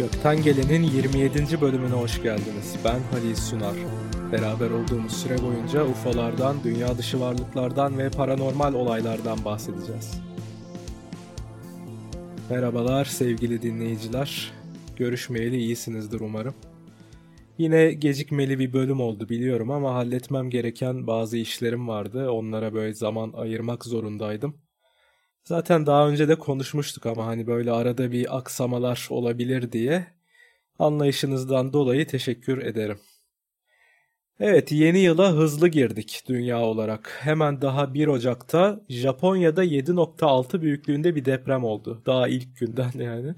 Gökten Gelen'in 27. bölümüne hoş geldiniz. Ben Halil Sunar. Beraber olduğumuz süre boyunca UFO'lardan, dünya dışı varlıklardan ve paranormal olaylardan bahsedeceğiz. Merhabalar sevgili dinleyiciler. Görüşmeyeli iyisinizdir umarım. Yine gecikmeli bir bölüm oldu biliyorum ama halletmem gereken bazı işlerim vardı. Onlara böyle zaman ayırmak zorundaydım. Zaten daha önce de konuşmuştuk ama hani böyle arada bir aksamalar olabilir diye anlayışınızdan dolayı teşekkür ederim. Evet, yeni yıla hızlı girdik dünya olarak. Hemen daha 1 Ocak'ta Japonya'da 7.6 büyüklüğünde bir deprem oldu. Daha ilk günden yani.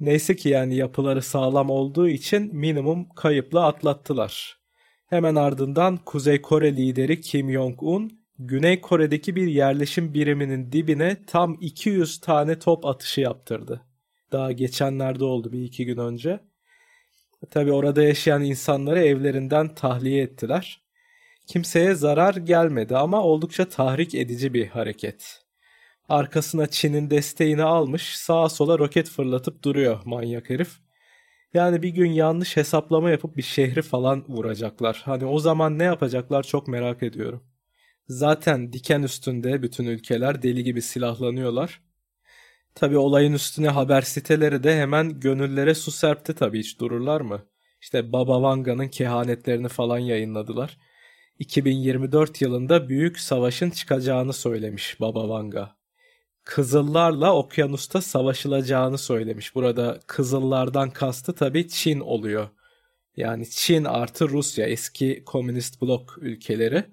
Neyse ki yani yapıları sağlam olduğu için minimum kayıpla atlattılar. Hemen ardından Kuzey Kore lideri Kim Jong-un, Güney Kore'deki bir yerleşim biriminin dibine tam 200 tane top atışı yaptırdı. Daha geçenlerde oldu, bir iki gün önce. Tabii orada yaşayan insanları evlerinden tahliye ettiler. Kimseye zarar gelmedi ama oldukça tahrik edici bir hareket. Arkasına Çin'in desteğini almış, sağa sola roket fırlatıp duruyor manyak herif. Yani bir gün yanlış hesaplama yapıp bir şehri falan vuracaklar. Hani o zaman ne yapacaklar çok merak ediyorum. Zaten diken üstünde bütün ülkeler deli gibi silahlanıyorlar. Tabii olayın üstüne haber siteleri de hemen gönüllere su serpti tabii, hiç dururlar mı? İşte Baba Vanga'nın kehanetlerini falan yayınladılar. 2024 yılında büyük savaşın çıkacağını söylemiş Baba Vanga. Kızıllarla okyanusta savaşılacağını söylemiş. Burada Kızıllardan kastı tabii Çin oluyor. Yani Çin artı Rusya, eski komünist blok ülkeleri.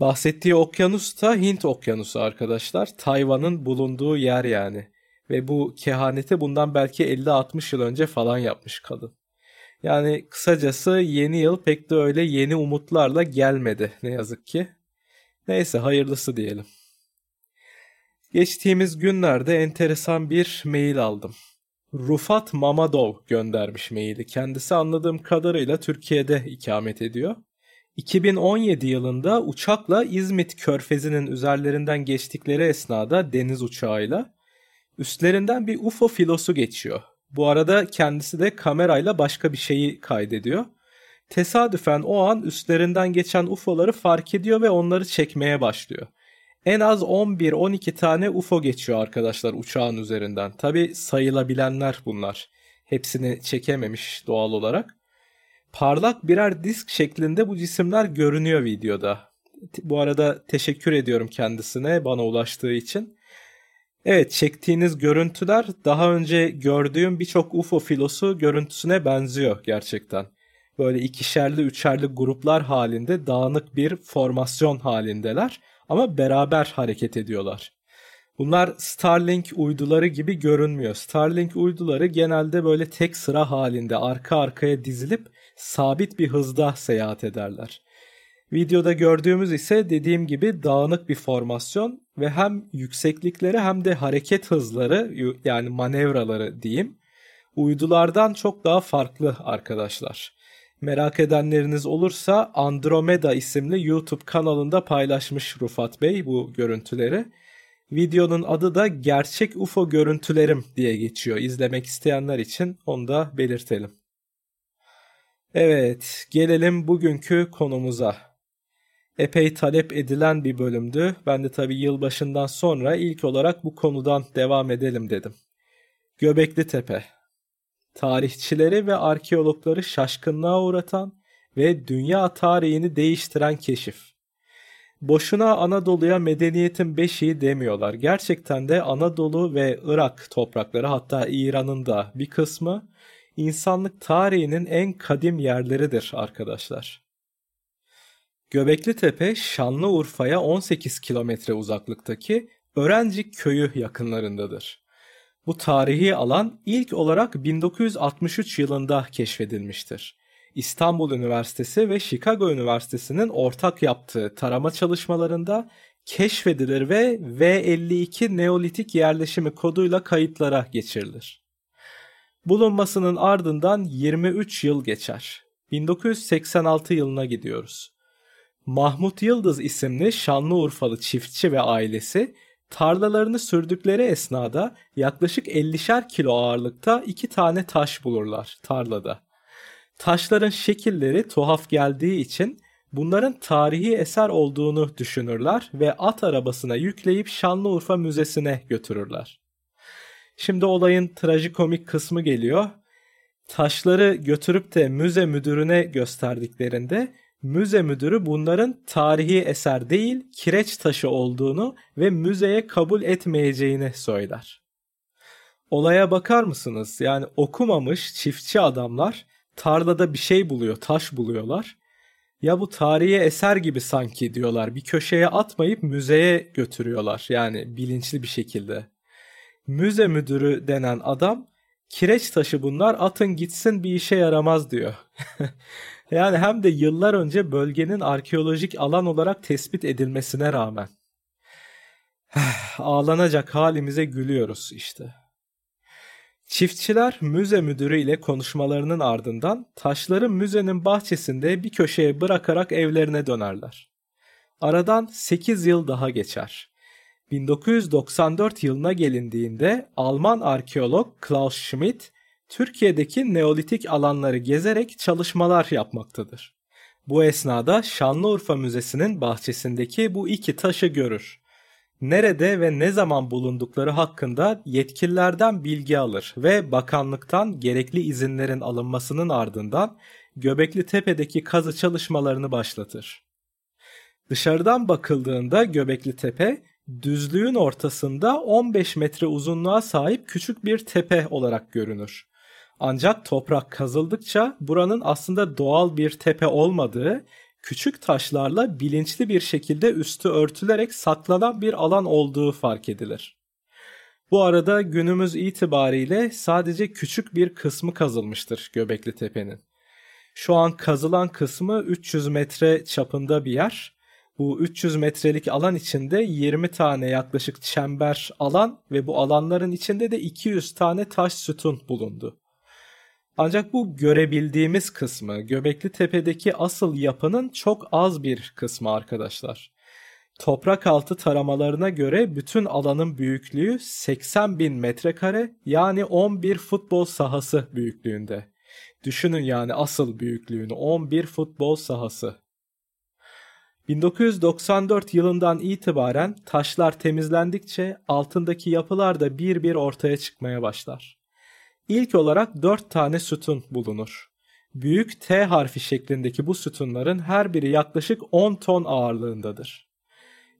Bahsettiği okyanus da Hint Okyanusu arkadaşlar. Tayvan'ın bulunduğu yer yani. Ve bu kehaneti bundan belki 50-60 yıl önce falan yapmış kadın. Yani kısacası yeni yıl pek de öyle yeni umutlarla gelmedi ne yazık ki. Neyse, hayırlısı diyelim. Geçtiğimiz günlerde enteresan bir mail aldım. Rufat Mamadov göndermiş maili. Kendisi anladığım kadarıyla Türkiye'de ikamet ediyor. 2017 yılında uçakla İzmit Körfezi'nin üzerlerinden geçtikleri esnada, deniz uçağıyla üstlerinden bir UFO filosu geçiyor. Bu arada kendisi de kamerayla başka bir şeyi kaydediyor. Tesadüfen o an üstlerinden geçen UFO'ları fark ediyor ve onları çekmeye başlıyor. En az 11-12 tane UFO geçiyor arkadaşlar uçağın üzerinden. Tabii sayılabilenler bunlar. Hepsini çekememiş doğal olarak. Parlak birer disk şeklinde bu cisimler görünüyor videoda. Bu arada teşekkür ediyorum kendisine bana ulaştığı için. Evet, çektiğiniz görüntüler daha önce gördüğüm birçok UFO filosu görüntüsüne benziyor gerçekten. Böyle ikişerli üçerli gruplar halinde dağınık bir formasyon halindeler ama beraber hareket ediyorlar. Bunlar Starlink uyduları gibi görünmüyor. Starlink uyduları genelde böyle tek sıra halinde arka arkaya dizilip sabit bir hızda seyahat ederler. Videoda gördüğümüz ise dediğim gibi dağınık bir formasyon ve hem yükseklikleri hem de hareket hızları, yani manevraları diyeyim, uydulardan çok daha farklı arkadaşlar. Merak edenleriniz olursa Andromeda isimli YouTube kanalında paylaşmış Rufat Bey bu görüntüleri. Videonun adı da Gerçek UFO Görüntülerim diye geçiyor. İzlemek isteyenler için onu da belirtelim. Evet, gelelim bugünkü konumuza. Epey talep edilen bir bölümdü. Ben de tabii yılbaşından sonra ilk olarak bu konudan devam edelim dedim. Göbekli Tepe. Tarihçileri ve arkeologları şaşkınlığa uğratan ve dünya tarihini değiştiren keşif. Boşuna Anadolu'ya medeniyetin beşiği demiyorlar. Gerçekten de Anadolu ve Irak toprakları, hatta İran'ın da bir kısmı insanlık tarihinin en kadim yerleridir arkadaşlar. Göbekli Tepe, Şanlıurfa'ya 18 kilometre uzaklıktaki Örencik Köyü yakınlarındadır. Bu tarihi alan ilk olarak 1963 yılında keşfedilmiştir. İstanbul Üniversitesi ve Chicago Üniversitesi'nin ortak yaptığı tarama çalışmalarında keşfedilir ve V52 Neolitik yerleşimi koduyla kayıtlara geçirilir. Bulunmasının ardından 23 yıl geçer. 1986 yılına gidiyoruz. Mahmut Yıldız isimli Şanlıurfalı çiftçi ve ailesi Tarlalarını sürdükleri esnada yaklaşık 50'şer kilo ağırlıkta 2 tane taş bulurlar tarlada. Taşların şekilleri tuhaf geldiği için bunların tarihi eser olduğunu düşünürler ve at arabasına yükleyip Şanlıurfa Müzesi'ne götürürler. Şimdi olayın trajikomik kısmı geliyor. Taşları götürüp de müze müdürüne gösterdiklerinde müze müdürü bunların tarihi eser değil, kireç taşı olduğunu ve müzeye kabul etmeyeceğini söyler. Olaya bakar mısınız? Yani okumamış çiftçi adamlar tarlada bir şey buluyor, taş buluyorlar. Ya bu tarihi eser gibi sanki diyorlar. Bir köşeye atmayıp müzeye götürüyorlar. Yani bilinçli bir şekilde. Müze müdürü denen adam kireç taşı bunlar, atın gitsin, bir işe yaramaz diyor. Yani hem de yıllar önce bölgenin arkeolojik alan olarak tespit edilmesine rağmen. Ağlanacak halimize gülüyoruz işte. Çiftçiler müze müdürü ile konuşmalarının ardından taşları müzenin bahçesinde bir köşeye bırakarak evlerine dönerler. Aradan 8 yıl daha geçer. 1994 yılına gelindiğinde Alman arkeolog Klaus Schmidt, Türkiye'deki Neolitik alanları gezerek çalışmalar yapmaktadır. Bu esnada Şanlıurfa Müzesi'nin bahçesindeki bu iki taşı görür. Nerede ve ne zaman bulundukları hakkında yetkililerden bilgi alır ve bakanlıktan gerekli izinlerin alınmasının ardından Göbekli Tepe'deki kazı çalışmalarını başlatır. Dışarıdan bakıldığında Göbekli Tepe, düzlüğün ortasında 15 metre uzunluğa sahip küçük bir tepe olarak görünür. Ancak toprak kazıldıkça buranın aslında doğal bir tepe olmadığı, küçük taşlarla bilinçli bir şekilde üstü örtülerek saklanan bir alan olduğu fark edilir. Bu arada günümüz itibariyle sadece küçük bir kısmı kazılmıştır Göbekli Tepe'nin. Şu an kazılan kısmı 300 metre çapında bir yer. Bu 300 metrelik alan içinde 20 tane yaklaşık çember alan ve bu alanların içinde de 200 tane taş sütun bulundu. Ancak bu görebildiğimiz kısmı, Göbekli Tepe'deki asıl yapının çok az bir kısmı arkadaşlar. Toprak altı taramalarına göre bütün alanın büyüklüğü 80.000 metrekare, yani 11 futbol sahası büyüklüğünde. Düşünün yani asıl büyüklüğünü, 11 futbol sahası. 1994 yılından itibaren taşlar temizlendikçe altındaki yapılar da bir bir ortaya çıkmaya başlar. İlk olarak 4 tane sütun bulunur. Büyük T harfi şeklindeki bu sütunların her biri yaklaşık 10 ton ağırlığındadır.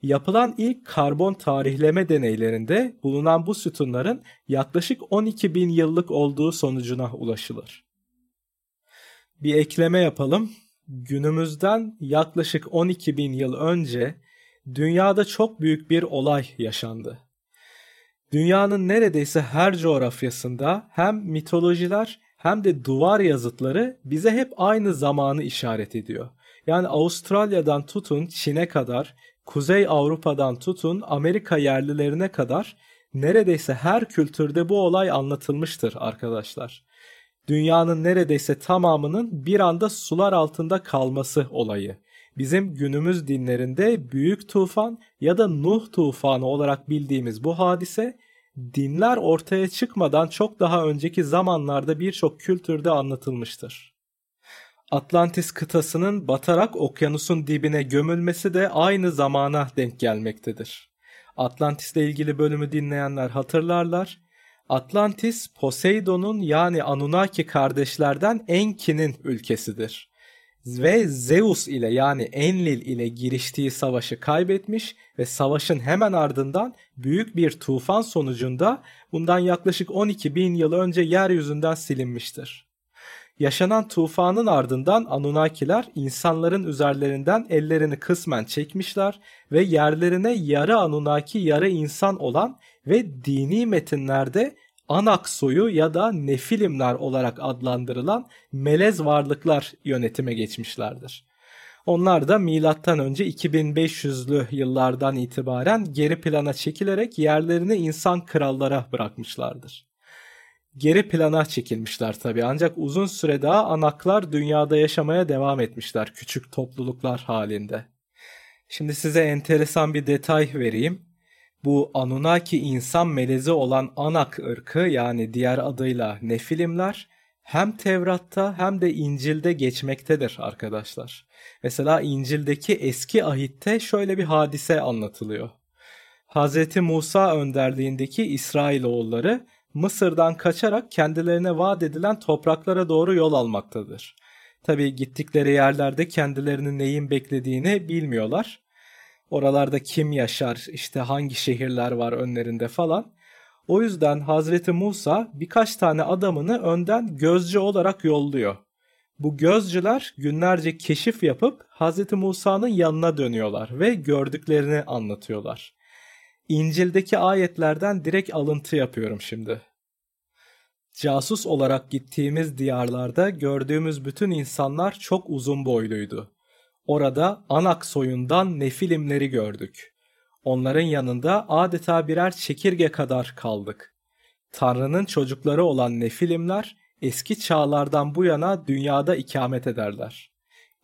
Yapılan ilk karbon tarihleme deneylerinde bulunan bu sütunların yaklaşık 12.000 yıllık olduğu sonucuna ulaşılır. Bir ekleme yapalım. Günümüzden yaklaşık 12.000 yıl önce dünyada çok büyük bir olay yaşandı. Dünyanın neredeyse her coğrafyasında hem mitolojiler hem de duvar yazıtları bize hep aynı zamanı işaret ediyor. Yani Avustralya'dan tutun Çin'e kadar, Kuzey Avrupa'dan tutun Amerika yerlilerine kadar neredeyse her kültürde bu olay anlatılmıştır arkadaşlar. Dünyanın neredeyse tamamının bir anda sular altında kalması olayı. Bizim günümüz dinlerinde büyük tufan ya da Nuh tufanı olarak bildiğimiz bu hadise, dinler ortaya çıkmadan çok daha önceki zamanlarda birçok kültürde anlatılmıştır. Atlantis kıtasının batarak okyanusun dibine gömülmesi de aynı zamana denk gelmektedir. Atlantis'le ilgili bölümü dinleyenler hatırlarlar. Atlantis, Poseidon'un yani Anunnaki kardeşlerden Enki'nin ülkesidir. Ve Zeus ile yani Enlil ile giriştiği savaşı kaybetmiş ve savaşın hemen ardından büyük bir tufan sonucunda bundan yaklaşık 12.000 yıl önce yeryüzünden silinmiştir. Yaşanan tufanın ardından Anunnakiler insanların üzerlerinden ellerini kısmen çekmişler ve yerlerine yarı Anunnaki yarı insan olan ve dini metinlerde Anak soyu ya da Nefilimler olarak adlandırılan melez varlıklar yönetime geçmişlerdir. Onlar da milattan önce 2500'lü yıllardan itibaren geri plana çekilerek yerlerini insan krallara bırakmışlardır. Geri plana çekilmişler tabii, ancak uzun süre daha Anaklar dünyada yaşamaya devam etmişler küçük topluluklar halinde. Şimdi size enteresan bir detay vereyim. Bu Anunnaki insan melezi olan Anak ırkı, yani diğer adıyla Nefilimler, hem Tevrat'ta hem de İncil'de geçmektedir arkadaşlar. Mesela İncil'deki Eski Ahit'te şöyle bir hadise anlatılıyor. Hz. Musa önderliğindeki İsrailoğulları Mısır'dan kaçarak kendilerine vaat edilen topraklara doğru yol almaktadır. Tabi gittikleri yerlerde kendilerini neyin beklediğini bilmiyorlar. Oralarda kim yaşar, işte hangi şehirler var önlerinde falan. O yüzden Hazreti Musa birkaç tane adamını önden gözcü olarak yolluyor. Bu gözcüler günlerce keşif yapıp Hazreti Musa'nın yanına dönüyorlar ve gördüklerini anlatıyorlar. İncil'deki ayetlerden direkt alıntı yapıyorum şimdi. Casus olarak gittiğimiz diyarlarda gördüğümüz bütün insanlar çok uzun boyluydu. Orada Anak soyundan Nefilimleri gördük. Onların yanında adeta birer çekirge kadar kaldık. Tanrı'nın çocukları olan Nefilimler eski çağlardan bu yana dünyada ikamet ederler.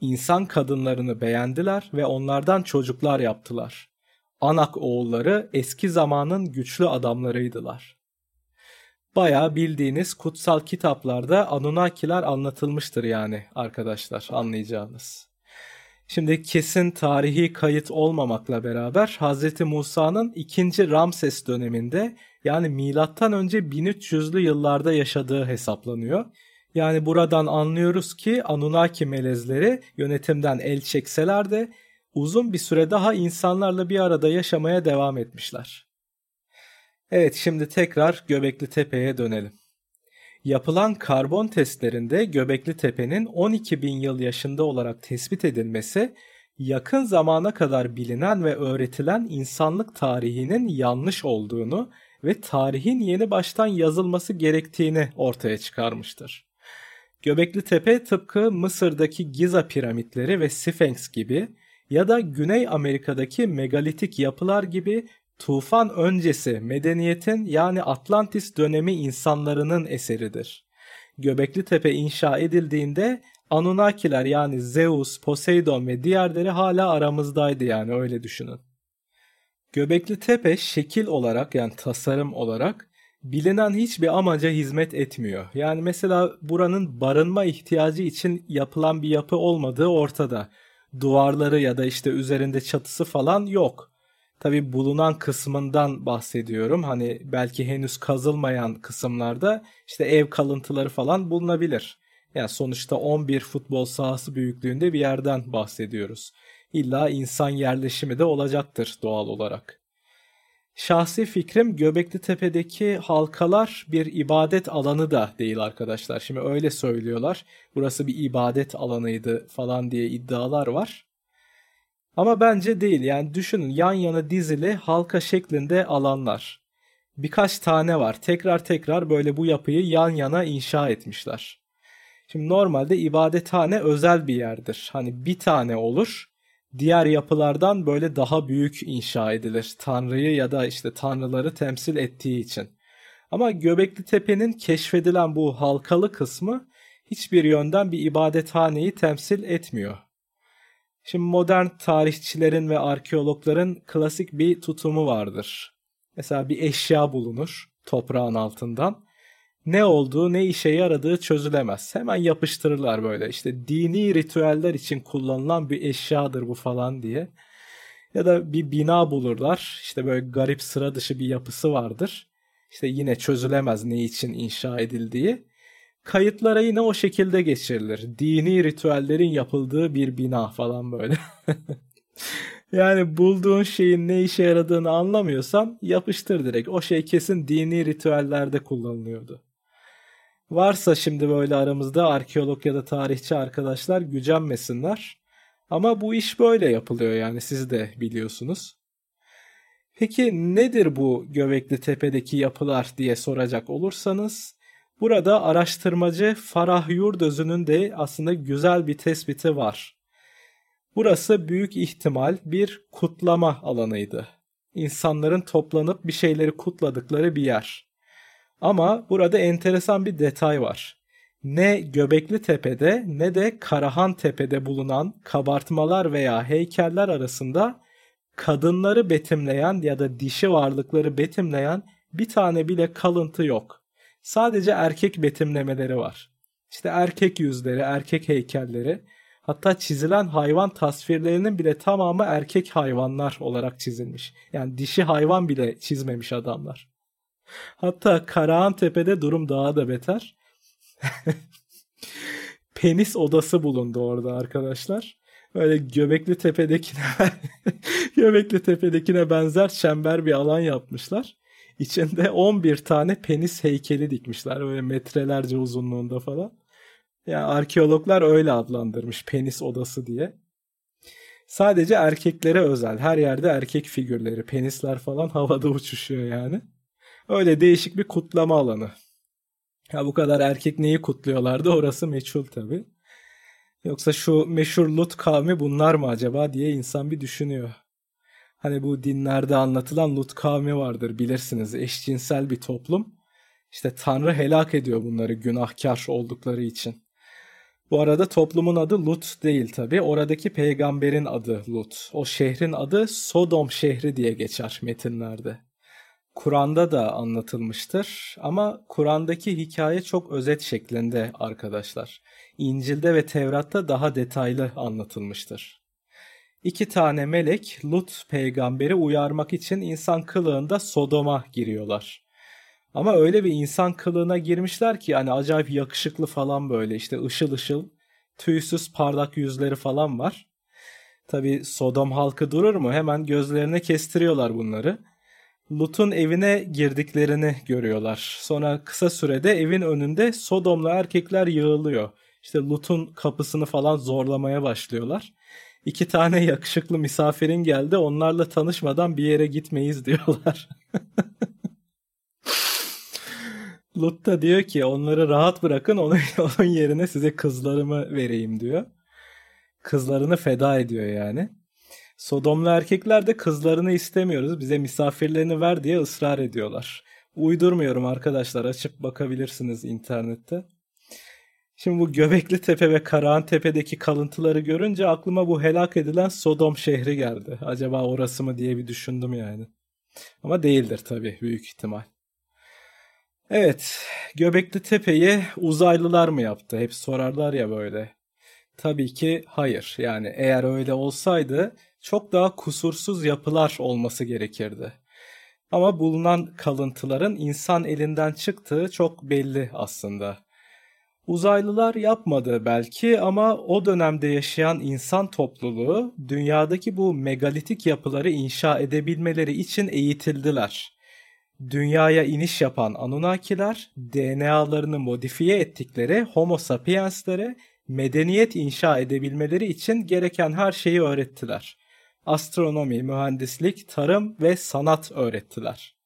İnsan kadınlarını beğendiler ve onlardan çocuklar yaptılar. Anak oğulları eski zamanın güçlü adamlarıydılar. Bayağı bildiğiniz kutsal kitaplarda Anunnakiler anlatılmıştır yani arkadaşlar, anlayacağınız. Şimdi kesin tarihi kayıt olmamakla beraber Hz. Musa'nın 2. Ramses döneminde, yani M.Ö. 1300'lü yıllarda yaşadığı hesaplanıyor. Yani buradan anlıyoruz ki Anunnaki melezleri yönetimden el çekseler de uzun bir süre daha insanlarla bir arada yaşamaya devam etmişler. Evet, şimdi tekrar Göbekli Tepe'ye dönelim. Yapılan karbon testlerinde Göbekli Tepe'nin 12.000 yıl yaşında olarak tespit edilmesi, yakın zamana kadar bilinen ve öğretilen insanlık tarihinin yanlış olduğunu ve tarihin yeni baştan yazılması gerektiğini ortaya çıkarmıştır. Göbekli Tepe tıpkı Mısır'daki Giza piramitleri ve Sfinks gibi ya da Güney Amerika'daki megalitik yapılar gibi tufan öncesi medeniyetin, yani Atlantis dönemi insanlarının eseridir. Göbekli Tepe inşa edildiğinde Anunnakiler, yani Zeus, Poseidon ve diğerleri hala aramızdaydı, yani öyle düşünün. Göbekli Tepe şekil olarak, yani tasarım olarak bilinen hiçbir amaca hizmet etmiyor. Yani mesela buranın barınma ihtiyacı için yapılan bir yapı olmadığı ortada. Duvarları ya da işte üzerinde çatısı falan yok. Tabi bulunan kısmından bahsediyorum. Hani belki henüz kazılmayan kısımlarda işte ev kalıntıları falan bulunabilir. Yani sonuçta 11 futbol sahası büyüklüğünde bir yerden bahsediyoruz. İlla insan yerleşimi de olacaktır doğal olarak. Şahsi fikrim, Göbekli Tepe'deki halkalar bir ibadet alanı da değil arkadaşlar. Şimdi öyle söylüyorlar, burası bir ibadet alanıydı falan diye iddialar var. Ama bence değil, yani düşünün yan yana dizili halka şeklinde alanlar. Birkaç tane var, tekrar böyle bu yapıyı yan yana inşa etmişler. Şimdi normalde ibadethane özel bir yerdir. Hani bir tane olur. Diğer yapılardan böyle daha büyük inşa edilir. Tanrı'yı ya da işte tanrıları temsil ettiği için. Ama Göbekli Tepe'nin keşfedilen bu halkalı kısmı hiçbir yönden bir ibadethaneyi temsil etmiyor. Şimdi modern tarihçilerin ve arkeologların klasik bir tutumu vardır. Mesela bir eşya bulunur toprağın altından. Ne olduğu, ne işe yaradığı çözülemez. Hemen yapıştırırlar böyle. İşte dini ritüeller için kullanılan bir eşyadır bu falan diye. Ya da bir bina bulurlar. İşte böyle garip, sıra dışı bir yapısı vardır. İşte yine çözülemez ne için inşa edildiği. Kayıtlara yine o şekilde geçirilir. Dini ritüellerin yapıldığı bir bina falan böyle. Yani bulduğun şeyin ne işe yaradığını anlamıyorsan yapıştır direkt. O şey kesin dini ritüellerde kullanılıyordu. Varsa şimdi böyle aramızda arkeolog ya da tarihçi arkadaşlar, gücenmesinler. Ama bu iş böyle yapılıyor, yani siz de biliyorsunuz. Peki nedir bu Göbekli Tepe'deki yapılar diye soracak olursanız, burada araştırmacı Farah Yurdözü'nün de aslında güzel bir tespiti var. Burası büyük ihtimal bir kutlama alanıydı. İnsanların toplanıp bir şeyleri kutladıkları bir yer. Ama burada enteresan bir detay var. Ne Göbekli Tepe'de ne de Karahan Tepe'de bulunan kabartmalar veya heykeller arasında kadınları betimleyen ya da dişi varlıkları betimleyen bir tane bile kalıntı yok. Sadece erkek betimlemeleri var. İşte erkek yüzleri, erkek heykelleri, hatta çizilen hayvan tasvirlerinin bile tamamı erkek hayvanlar olarak çizilmiş. Yani dişi hayvan bile çizmemiş adamlar. Hatta Karahantepe'de durum daha da beter. Penis odası bulundu orada arkadaşlar. Böyle Göbekli Tepe'dekine benzer çember bir alan yapmışlar. İçinde 11 tane penis heykeli dikmişler. Böyle metrelerce uzunluğunda falan. Yani arkeologlar öyle adlandırmış, penis odası diye. Sadece erkeklere özel. Her yerde erkek figürleri, penisler falan havada uçuşuyor yani. Öyle değişik bir kutlama alanı. Ya bu kadar erkek neyi kutluyorlardı orası meçhul tabii. Yoksa şu meşhur Lut kavmi bunlar mı acaba diye insan bir düşünüyor. Hani bu dinlerde anlatılan Lut kavmi vardır bilirsiniz, eşcinsel bir toplum. İşte Tanrı helak ediyor bunları günahkar oldukları için. Bu arada toplumun adı Lut değil tabii. Oradaki peygamberin adı Lut. O şehrin adı Sodom şehri diye geçer metinlerde. Kur'an'da da anlatılmıştır ama Kur'an'daki hikaye çok özet şeklinde arkadaşlar. İncil'de ve Tevrat'ta daha detaylı anlatılmıştır. 2 tane melek Lut peygamberi uyarmak için insan kılığında Sodom'a giriyorlar. Ama öyle bir insan kılığına girmişler ki hani acayip yakışıklı falan, böyle işte ışıl ışıl tüysüz parlak yüzleri falan var. Tabii Sodom halkı durur mu? Hemen gözlerine kestiriyorlar bunları. Lut'un evine girdiklerini görüyorlar. Sonra kısa sürede evin önünde Sodomlu erkekler yığılıyor. İşte Lut'un kapısını falan zorlamaya başlıyorlar. 2 tane yakışıklı misafirin geldi, onlarla tanışmadan bir yere gitmeyiz diyorlar. Lut da diyor ki onları rahat bırakın, onun yerine size kızlarımı vereyim diyor. Kızlarını feda ediyor yani. Sodomlu erkekler de kızlarını istemiyoruz, bize misafirlerini ver diye ısrar ediyorlar. Uydurmuyorum arkadaşlar, açıp bakabilirsiniz internette. Şimdi bu Göbekli Tepe ve Karahantepe'deki kalıntıları görünce aklıma bu helak edilen Sodom şehri geldi. Acaba orası mı diye bir düşündüm yani. Ama değildir tabii büyük ihtimal. Evet, Göbekli Tepe'yi uzaylılar mı yaptı? Hep sorarlar ya böyle. Tabii ki hayır. Yani eğer öyle olsaydı çok daha kusursuz yapılar olması gerekirdi. Ama bulunan kalıntıların insan elinden çıktığı çok belli aslında. Uzaylılar yapmadı belki ama o dönemde yaşayan insan topluluğu dünyadaki bu megalitik yapıları inşa edebilmeleri için eğitildiler. Dünyaya iniş yapan Anunnakiler DNA'larını modifiye ettikleri Homo sapienslere medeniyet inşa edebilmeleri için gereken her şeyi öğrettiler. Astronomi, mühendislik, tarım ve sanat öğrettiler.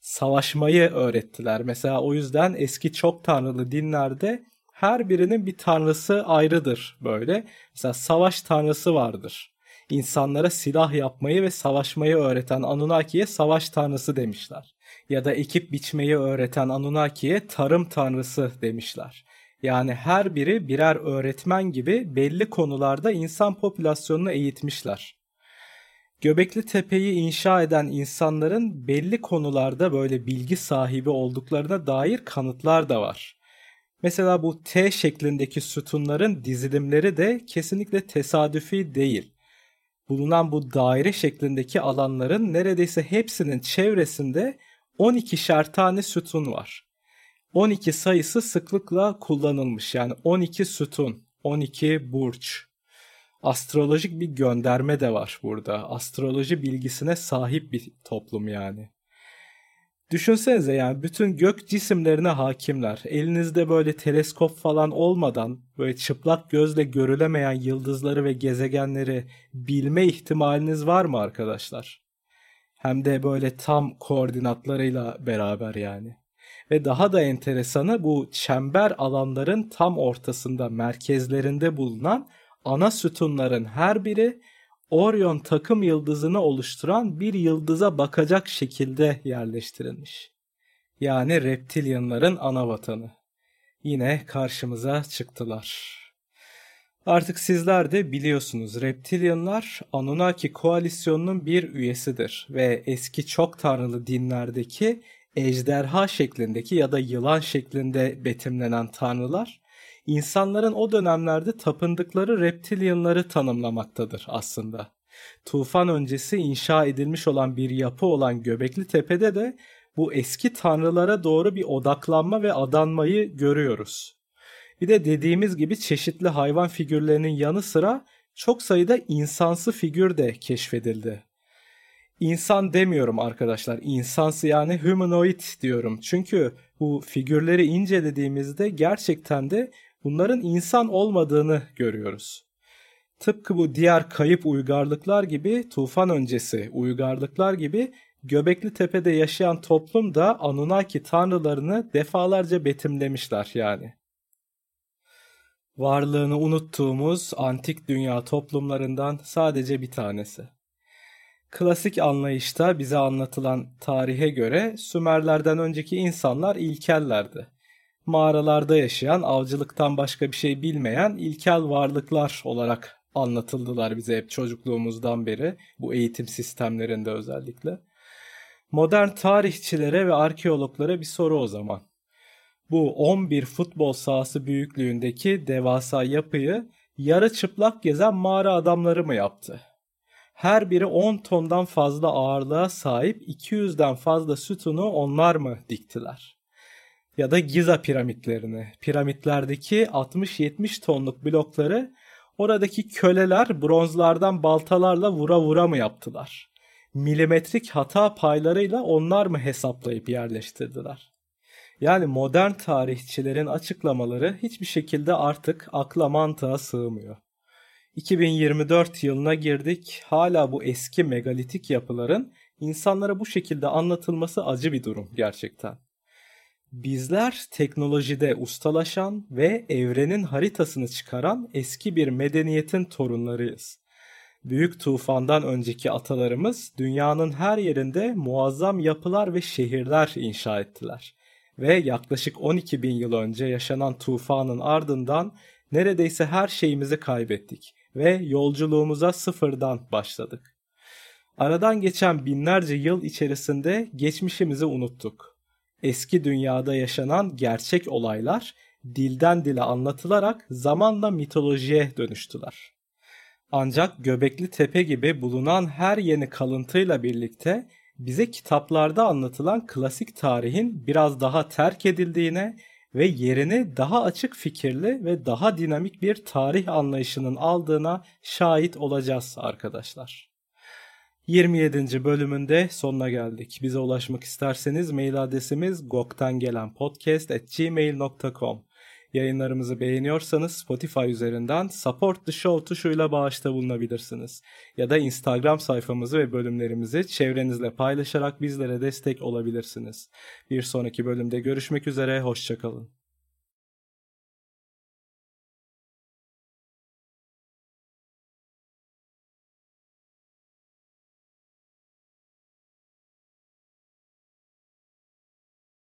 Savaşmayı öğrettiler. Mesela o yüzden eski çok tanrılı dinlerde her birinin bir tanrısı ayrıdır böyle. Mesela savaş tanrısı vardır. İnsanlara silah yapmayı ve savaşmayı öğreten Anunnaki'ye savaş tanrısı demişler. Ya da ekip biçmeyi öğreten Anunnaki'ye tarım tanrısı demişler. Yani her biri birer öğretmen gibi belli konularda insan popülasyonunu eğitmişler. Göbekli Tepe'yi inşa eden insanların belli konularda böyle bilgi sahibi olduklarına dair kanıtlar da var. Mesela bu T şeklindeki sütunların dizilimleri de kesinlikle tesadüfi değil. Bulunan bu daire şeklindeki alanların neredeyse hepsinin çevresinde 12'şer tane sütun var. 12 sayısı sıklıkla kullanılmış, yani 12 sütun, 12 burç. Astrolojik bir gönderme de var burada. Astroloji bilgisine sahip bir toplum yani. Düşünsenize yani bütün gök cisimlerine hakimler. Elinizde böyle teleskop falan olmadan böyle çıplak gözle görülemeyen yıldızları ve gezegenleri bilme ihtimaliniz var mı arkadaşlar? Hem de böyle tam koordinatlarıyla beraber yani. Ve daha da enteresanı bu çember alanların tam ortasında, merkezlerinde bulunan ana sütunların her biri Orion takım yıldızını oluşturan bir yıldıza bakacak şekilde yerleştirilmiş. Yani reptilyanların ana vatanı. Yine karşımıza çıktılar. Artık sizler de biliyorsunuz, reptilyanlar Anunnaki koalisyonunun bir üyesidir ve eski çok tanrılı dinlerdeki ejderha şeklindeki ya da yılan şeklinde betimlenen tanrılar insanların o dönemlerde tapındıkları reptilyanları tanımlamaktadır aslında. Tufan öncesi inşa edilmiş olan bir yapı olan Göbekli Tepe'de de bu eski tanrılara doğru bir odaklanma ve adanmayı görüyoruz. Bir de dediğimiz gibi çeşitli hayvan figürlerinin yanı sıra çok sayıda insansı figür de keşfedildi. İnsan demiyorum arkadaşlar, insansı yani humanoid diyorum. Çünkü bu figürleri incelediğimizde gerçekten de bunların insan olmadığını görüyoruz. Tıpkı bu diğer kayıp uygarlıklar gibi, tufan öncesi uygarlıklar gibi Göbekli Tepe'de yaşayan toplum da Anunnaki tanrılarını defalarca betimlemişler yani. Varlığını unuttuğumuz antik dünya toplumlarından sadece bir tanesi. Klasik anlayışta bize anlatılan tarihe göre Sümerlerden önceki insanlar ilkellerdi. Mağaralarda yaşayan, avcılıktan başka bir şey bilmeyen ilkel varlıklar olarak anlatıldılar bize hep çocukluğumuzdan beri, bu eğitim sistemlerinde özellikle. Modern tarihçilere ve arkeologlara bir soru o zaman. Bu 11 futbol sahası büyüklüğündeki devasa yapıyı yarı çıplak gezen mağara adamları mı yaptı? Her biri 10 tondan fazla ağırlığa sahip 200'den fazla sütunu onlar mı diktiler? Ya da Giza piramitlerini, piramitlerdeki 60-70 tonluk blokları oradaki köleler bronzlardan baltalarla vura vura mı yaptılar? Milimetrik hata paylarıyla onlar mı hesaplayıp yerleştirdiler? Yani modern tarihçilerin açıklamaları hiçbir şekilde artık akla mantığa sığmıyor. 2024 yılına girdik, hala bu eski megalitik yapıların insanlara bu şekilde anlatılması acı bir durum gerçekten. Bizler teknolojide ustalaşan ve evrenin haritasını çıkaran eski bir medeniyetin torunlarıyız. Büyük tufandan önceki atalarımız dünyanın her yerinde muazzam yapılar ve şehirler inşa ettiler. Ve yaklaşık 12 bin yıl önce yaşanan tufanın ardından neredeyse her şeyimizi kaybettik ve yolculuğumuza sıfırdan başladık. Aradan geçen binlerce yıl içerisinde geçmişimizi unuttuk. Eski dünyada yaşanan gerçek olaylar dilden dile anlatılarak zamanla mitolojiye dönüştüler. Ancak Göbekli Tepe gibi bulunan her yeni kalıntıyla birlikte bize kitaplarda anlatılan klasik tarihin biraz daha terk edildiğine ve yerini daha açık fikirli ve daha dinamik bir tarih anlayışının aldığına şahit olacağız arkadaşlar. 27. bölümünde sonuna geldik. Bize ulaşmak isterseniz mail adresimiz goktangelenpodcast@gmail.com. Yayınlarımızı beğeniyorsanız Spotify üzerinden Support the Show tuşuyla bağışta bulunabilirsiniz. Ya da Instagram sayfamızı ve bölümlerimizi çevrenizle paylaşarak bizlere destek olabilirsiniz. Bir sonraki bölümde görüşmek üzere, hoşça kalın.